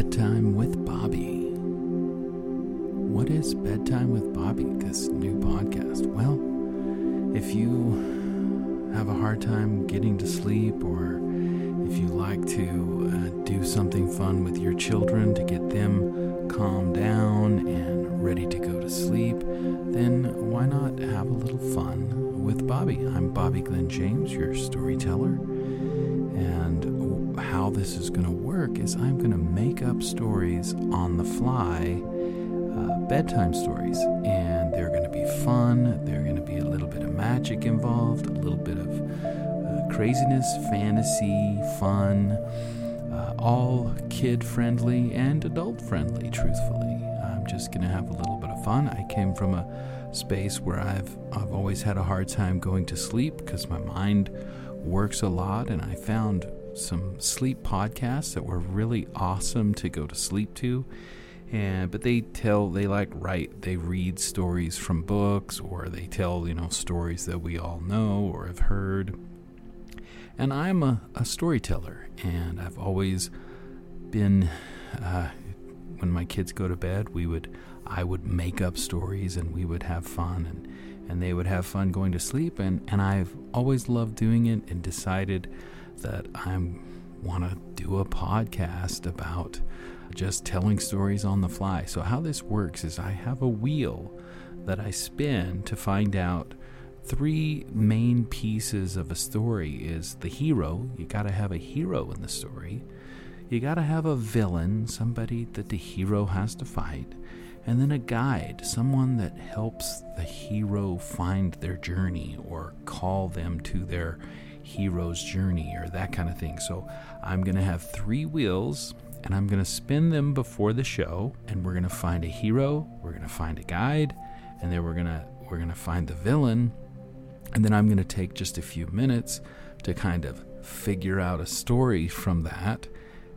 Bedtime with Bobby. What is Bedtime with Bobby, this new podcast? Well, if you have a hard time getting to sleep, or if you like to do something fun with your children to get them calmed down and ready to go to sleep, then why not have a little fun with Bobby? I'm Bobby Glenn James, your storyteller, and how this is going to work is I'm going to make up stories on the fly, bedtime stories, and they're going to be fun. They're going to be a little bit of magic involved, a little bit of craziness, fantasy, fun, all kid-friendly and adult-friendly, truthfully. I'm just going to have a little bit of fun. I came from a space where I've always had a hard time going to sleep because my mind works a lot, and I found some sleep podcasts that were really awesome to go to sleep to. But they read stories from books, or they tell, stories that we all know or have heard. And I'm a storyteller, and I've always been, when my kids go to bed, I would make up stories, and we would have fun, and they would have fun going to sleep, and I've always loved doing it, and decided that I want to do a podcast about just telling stories on the fly. So how this works is I have a wheel that I spin to find out three main pieces of a story. Is the hero. You got to have a hero in the story. You got to have a villain, somebody that the hero has to fight. And then a guide, someone that helps the hero find their journey, or call them to their hero's journey, or that kind of thing. So I'm going to have three wheels, and I'm going to spin them before the show, and we're going to find a hero, we're going to find a guide, and then we're going to find the villain. And then I'm going to take just a few minutes to kind of figure out a story from that,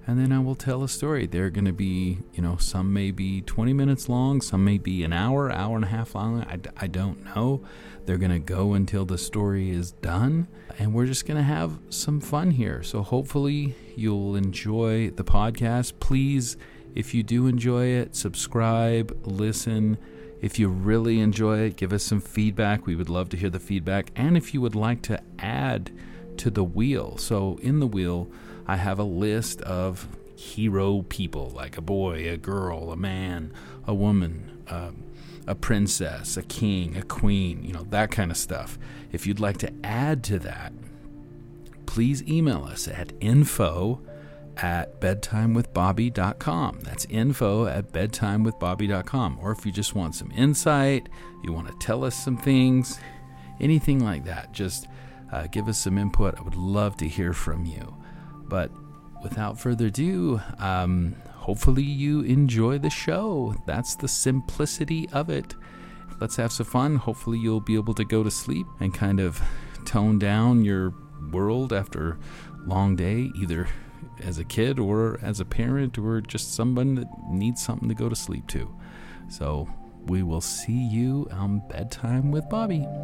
and then I will tell a story. They're going to be, some may be 20 minutes long, some may be an hour, hour and a half long. I don't know. They're going to go until the story is done, and we're just going to have some fun here. So hopefully you'll enjoy the podcast. Please, if you do enjoy it, subscribe, listen. If you really enjoy it, give us some feedback. We would love to hear the feedback. And if you would like to add to the wheel. So in the wheel, I have a list of hero people, like a boy, a girl, a man, a woman, a princess, a king, a queen, that kind of stuff. If you'd like to add to that, please email us at info@bedtimewithbobby.com. That's info@bedtimewithbobby.com. Or if you just want some insight, you want to tell us some things, anything like that, just give us some input. I would love to hear from you. But without further ado, hopefully you enjoy the show. That's the simplicity of it. Let's have some fun. Hopefully you'll be able to go to sleep and kind of tone down your world after a long day, either as a kid or as a parent, or just someone that needs something to go to sleep to. So we will see you on Bedtime with Bobby.